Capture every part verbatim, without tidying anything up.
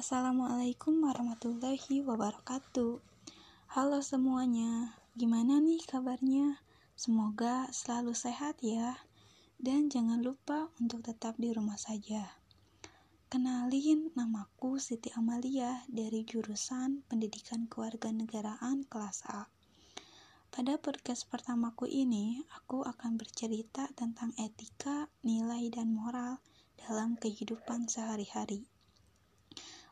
Assalamualaikum warahmatullahi wabarakatuh. Halo semuanya, gimana nih kabarnya? Semoga selalu sehat ya. Dan jangan lupa untuk tetap di rumah saja. Kenalin, namaku Siti Amalia dari jurusan Pendidikan Kewarganegaraan kelas A. Pada podcast pertamaku ini, aku akan bercerita tentang etika, nilai, dan moral dalam kehidupan sehari-hari.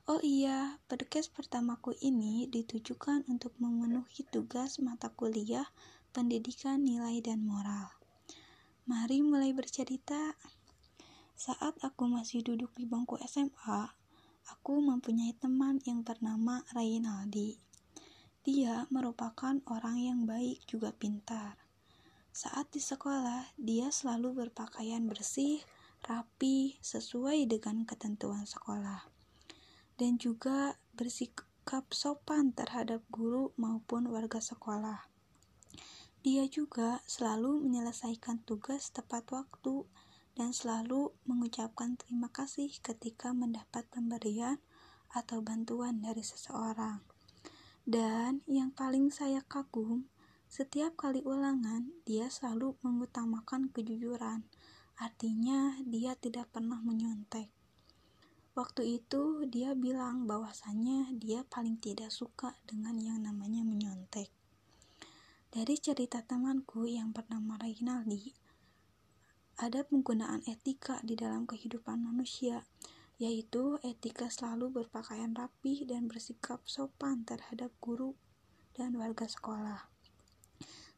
Oh iya, podcast pertamaku ini ditujukan untuk memenuhi tugas mata kuliah Pendidikan Nilai dan Moral. Mari mulai bercerita. Saat aku masih duduk di bangku S M A, aku mempunyai teman yang bernama Rinaldi. Dia merupakan orang yang baik juga pintar. Saat di sekolah, dia selalu berpakaian bersih, rapi, sesuai dengan ketentuan sekolah, dan juga bersikap sopan terhadap guru maupun warga sekolah. Dia juga selalu menyelesaikan tugas tepat waktu dan selalu mengucapkan terima kasih ketika mendapat pemberian atau bantuan dari seseorang. Dan yang paling saya kagum, setiap kali ulangan, dia selalu mengutamakan kejujuran. Artinya, dia tidak pernah menyontek. Waktu itu dia bilang bahwasannya dia paling tidak suka dengan yang namanya menyontek. Dari cerita temanku yang bernama Rinaldi, ada penggunaan etika di dalam kehidupan manusia, yaitu etika selalu berpakaian rapi dan bersikap sopan terhadap guru dan warga sekolah.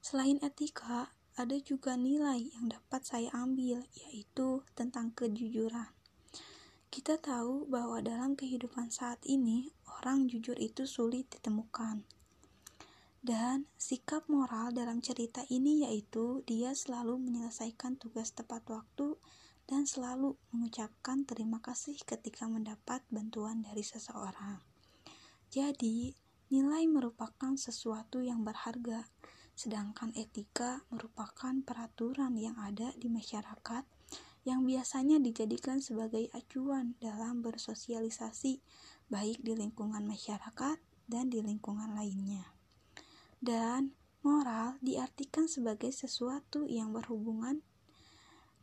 Selain etika, ada juga nilai yang dapat saya ambil, yaitu tentang kejujuran. Kita tahu bahwa dalam kehidupan saat ini, orang jujur itu sulit ditemukan. Dan sikap moral dalam cerita ini yaitu dia selalu menyelesaikan tugas tepat waktu dan selalu mengucapkan terima kasih ketika mendapat bantuan dari seseorang. Jadi, nilai merupakan sesuatu yang berharga, sedangkan etika merupakan peraturan yang ada di masyarakat yang biasanya dijadikan sebagai acuan dalam bersosialisasi baik di lingkungan masyarakat dan di lingkungan lainnya. Dan moral diartikan sebagai sesuatu yang berhubungan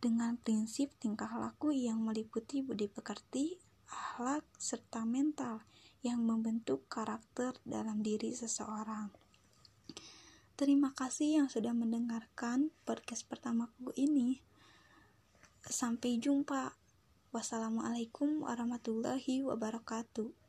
dengan prinsip tingkah laku yang meliputi budi pekerti, akhlak, serta mental yang membentuk karakter dalam diri seseorang. Terima kasih yang sudah mendengarkan podcast pertamaku ini. Sampai jumpa. Wassalamualaikum warahmatullahi wabarakatuh.